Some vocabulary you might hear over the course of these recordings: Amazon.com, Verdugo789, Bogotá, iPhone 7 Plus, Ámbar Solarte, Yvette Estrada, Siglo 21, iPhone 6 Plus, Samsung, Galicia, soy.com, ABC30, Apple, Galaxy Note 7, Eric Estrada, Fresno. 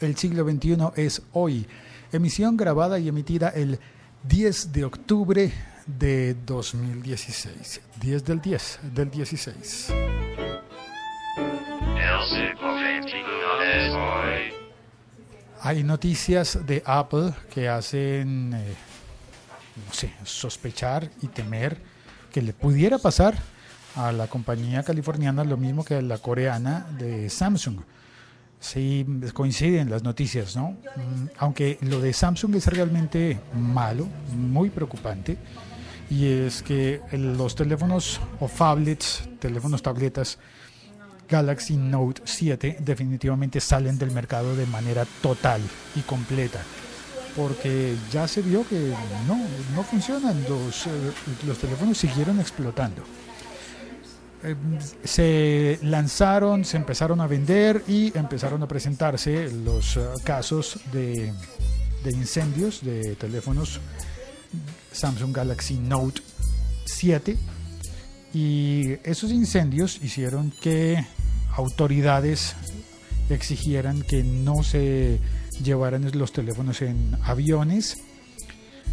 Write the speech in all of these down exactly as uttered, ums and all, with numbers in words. El siglo veintiuno es hoy. Emisión grabada y emitida el diez de octubre de dos mil dieciséis. diez del diez del dieciséis. El siglo veintiuno es hoy. Hay noticias de Apple que hacen, eh, no sé, sospechar y temer que le pudiera pasar a la compañía californiana lo mismo que a la coreana de Samsung. Sí, coinciden las noticias, ¿no? Aunque lo de Samsung es realmente malo, muy preocupante, y es que los teléfonos o phablets, teléfonos tabletas Galaxy Note siete definitivamente salen del mercado de manera total y completa, porque ya se vio que no, no funcionan, los, los teléfonos siguieron explotando. Eh, se lanzaron, se empezaron a vender y empezaron a presentarse los uh, casos de, de incendios de teléfonos Samsung Galaxy Note siete, y esos incendios hicieron que autoridades exigieran que no se llevaran los teléfonos en aviones.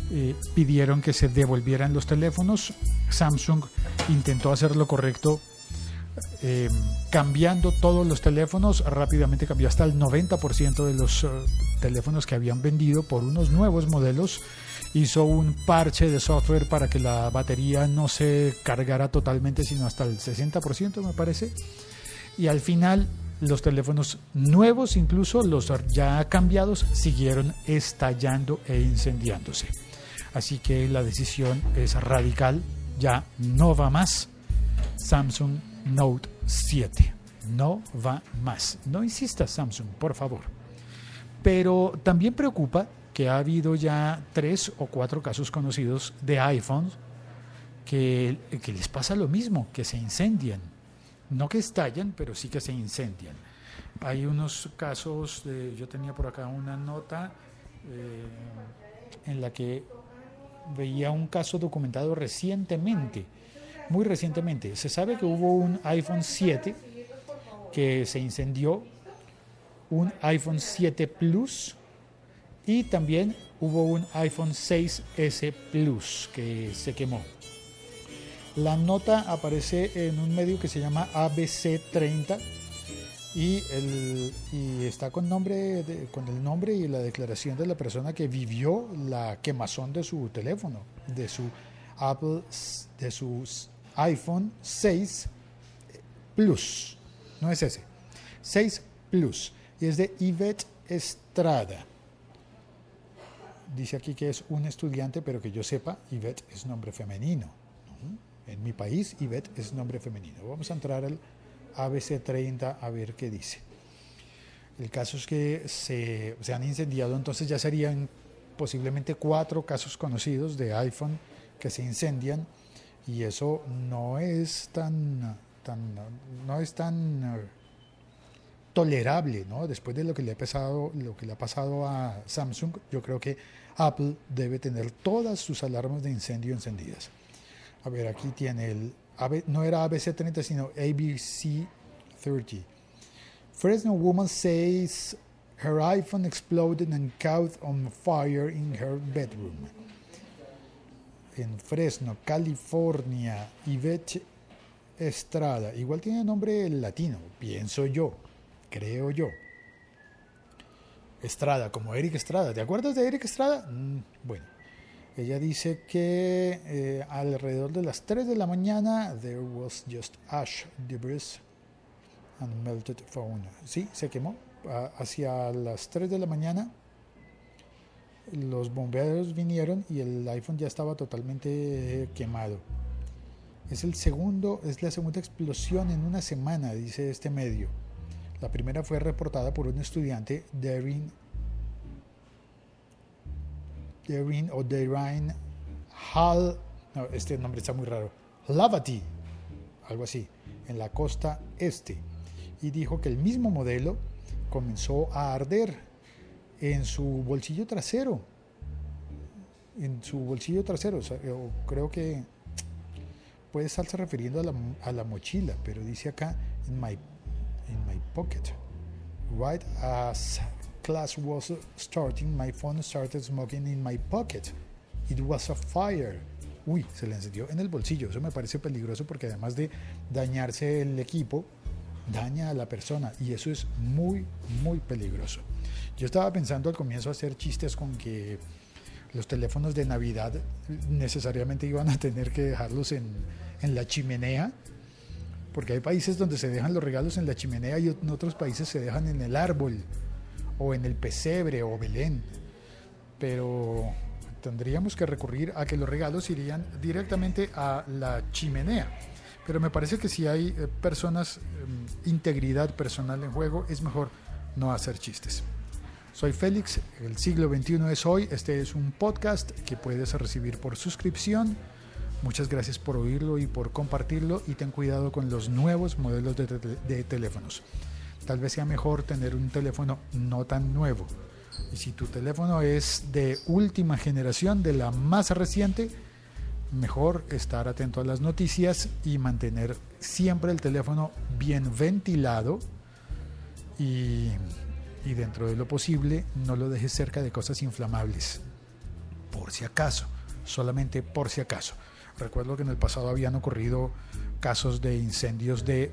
Eh, pidieron que se devolvieran los teléfonos. Samsung intentó hacer lo correcto, eh, cambiando todos los teléfonos. Rápidamente cambió hasta el noventa por ciento de los eh, teléfonos que habían vendido por unos nuevos modelos. Hizo un parche de software para que la batería no se cargara totalmente, sino hasta el sesenta por ciento, me parece. Y al final los teléfonos nuevos, incluso los ya cambiados, siguieron estallando e incendiándose. Así que la decisión es radical, ya no va más. Samsung Note siete, no va más. No insista, Samsung, por favor. Pero también preocupa que ha habido ya tres o cuatro casos conocidos de iPhones que, que les pasa lo mismo, que se incendian. No que estallan, pero sí que se incendian. Hay unos casos, de, yo tenía por acá una nota eh, en la que veía un caso documentado recientemente, muy recientemente. Se sabe que hubo un iPhone siete que se incendió, un iPhone siete Plus, y también hubo un iPhone seis ese Plus que se quemó. La nota aparece en un medio que se llama A B C treinta y, el, y está con, nombre de, con el nombre y la declaración de la persona que vivió la quemazón de su teléfono, de su Apple, de su iPhone seis Plus. No es ese, seis Plus. Y es de Yvette Estrada. Dice aquí que es un estudiante, pero que yo sepa, Yvette es nombre femenino. En mi país, Yvette es nombre femenino. Vamos a entrar al A B C treinta a ver qué dice. El caso es que se, se han incendiado, entonces ya serían posiblemente cuatro casos conocidos de iPhone que se incendian, y eso no es tan, tan, no es tan tolerable, ¿no? Después de lo que le ha pasado, lo que le ha pasado a Samsung, yo creo que Apple debe tener todas sus alarmas de incendio encendidas. A ver, aquí tiene el, no era A B C treinta, sino A B C thirty. Fresno woman says her iPhone exploded and caught on fire in her bedroom. En Fresno, California, Yvette Estrada. Igual tiene nombre latino, pienso yo, creo yo. Estrada, como Eric Estrada. ¿Te acuerdas de Eric Estrada? Mm, bueno. Ella dice que eh, alrededor de las tres de la mañana there was just ash, debris and melted phone. Sí, se quemó. A, hacia las tres de la mañana los bomberos vinieron y el iPhone ya estaba totalmente eh, quemado. Es el segundo, es la segunda explosión en una semana, dice este medio. La primera fue reportada por un estudiante, Darren Darren o Darren Hall, no, este nombre está muy raro, Lavati, algo así, en la costa este, y dijo que el mismo modelo comenzó a arder en su bolsillo trasero, en su bolsillo trasero, o sea, yo creo que puede estarse refiriendo a la, a la mochila, pero dice acá, in my, in my pocket, right as class was starting, my phone started smoking in my pocket. It was a fire. Uy, se le encendió en el bolsillo. Eso me parece peligroso porque además de dañarse el equipo, daña a la persona y eso es muy, muy peligroso. Yo estaba pensando al comienzo hacer chistes con que los teléfonos de Navidad necesariamente iban a tener que dejarlos en, en la chimenea, porque hay países donde se dejan los regalos en la chimenea y en otros países se dejan en el árbol o en el pesebre o Belén, pero tendríamos que recurrir a que los regalos irían directamente a la chimenea. Pero me parece que si hay personas, integridad personal en juego, es mejor no hacer chistes. Soy Félix, el siglo veintiuno es hoy. Este es un podcast que puedes recibir por suscripción. Muchas gracias por oírlo y por compartirlo, y ten cuidado con los nuevos modelos de, te- de teléfonos. Tal vez sea mejor tener un teléfono no tan nuevo. Y si tu teléfono es de última generación, de la más reciente, mejor estar atento a las noticias y mantener siempre el teléfono bien ventilado y, y dentro de lo posible no lo dejes cerca de cosas inflamables, por si acaso, solamente por si acaso. Recuerdo que en el pasado habían ocurrido casos de incendios de,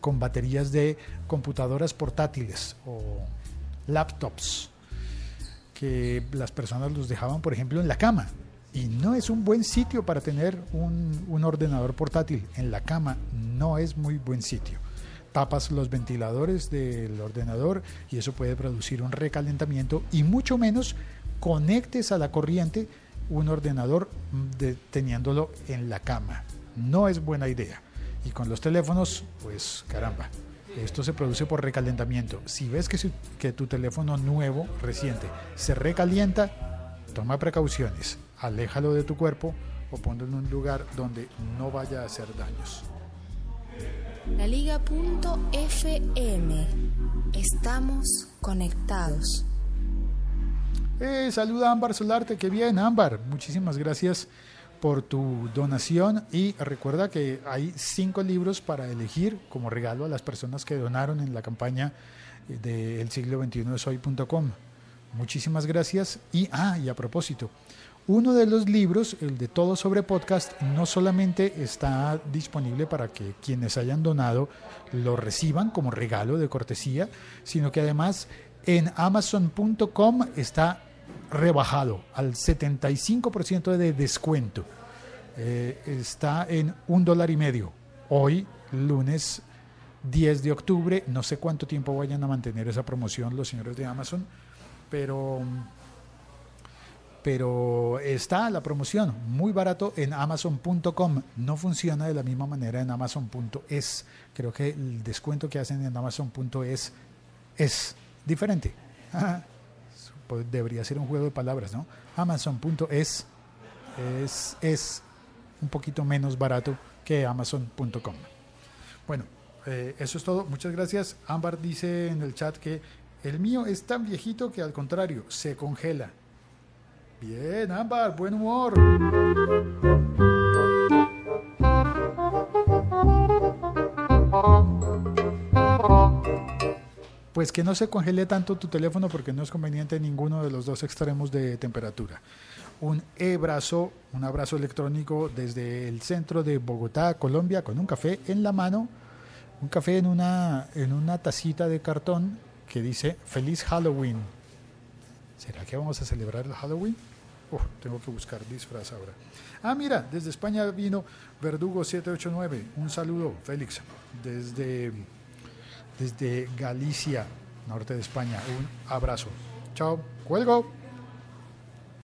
con baterías de computadoras portátiles o laptops que las personas los dejaban, por ejemplo, en la cama. Y no es un buen sitio para tener un, un ordenador portátil. En la cama no es muy buen sitio. Tapas los ventiladores del ordenador y eso puede producir un recalentamiento, y mucho menos conectes a la corriente un ordenador de, teniéndolo en la cama. No es buena idea. Y con los teléfonos, pues caramba, esto se produce por recalentamiento. Si ves que, que tu teléfono nuevo, reciente, se recalienta, toma precauciones. Aléjalo de tu cuerpo o ponlo en un lugar donde no vaya a hacer daños. La Liga punto F M. Estamos conectados. Eh, saluda a Ámbar Solarte. Qué bien, Ámbar. Muchísimas gracias por tu donación. Y recuerda que hay cinco libros para elegir como regalo a las personas que donaron en la campaña del siglo veintiuno de soy punto com. Muchísimas gracias. Y, ah, y a propósito, uno de los libros, el de Todo sobre Podcast, no solamente está disponible para que quienes hayan donado lo reciban como regalo de cortesía, sino que además en Amazon punto com está rebajado al setenta y cinco por ciento de descuento. Eh, está en un dólar y medio. Hoy, lunes diez de octubre, no sé cuánto tiempo vayan a mantener esa promoción los señores de Amazon, pero... pero está la promoción muy barato en Amazon punto com. No funciona de la misma manera en Amazon punto es. Creo que el descuento que hacen en Amazon punto es es diferente. Debería ser un juego de palabras, ¿no? Amazon punto es es, es un poquito menos barato que Amazon punto com. Bueno, eh, eso es todo. Muchas gracias. Ámbar dice en el chat que el mío es tan viejito que al contrario, se congela. Bien, Ámbar, buen humor. Pues que no se congele tanto tu teléfono porque no es conveniente ninguno de los dos extremos de temperatura. Un e-brazo, un abrazo electrónico desde el centro de Bogotá, Colombia, con un café en la mano, un café en una, en una tacita de cartón que dice Feliz Halloween. ¿Será que vamos a celebrar el Halloween? Oh, tengo que buscar disfraz ahora. Ah, mira, desde España vino Verdugo siete ocho nueve. Un saludo, Félix, desde, desde Galicia, norte de España. Un abrazo. Chao, cuelgo.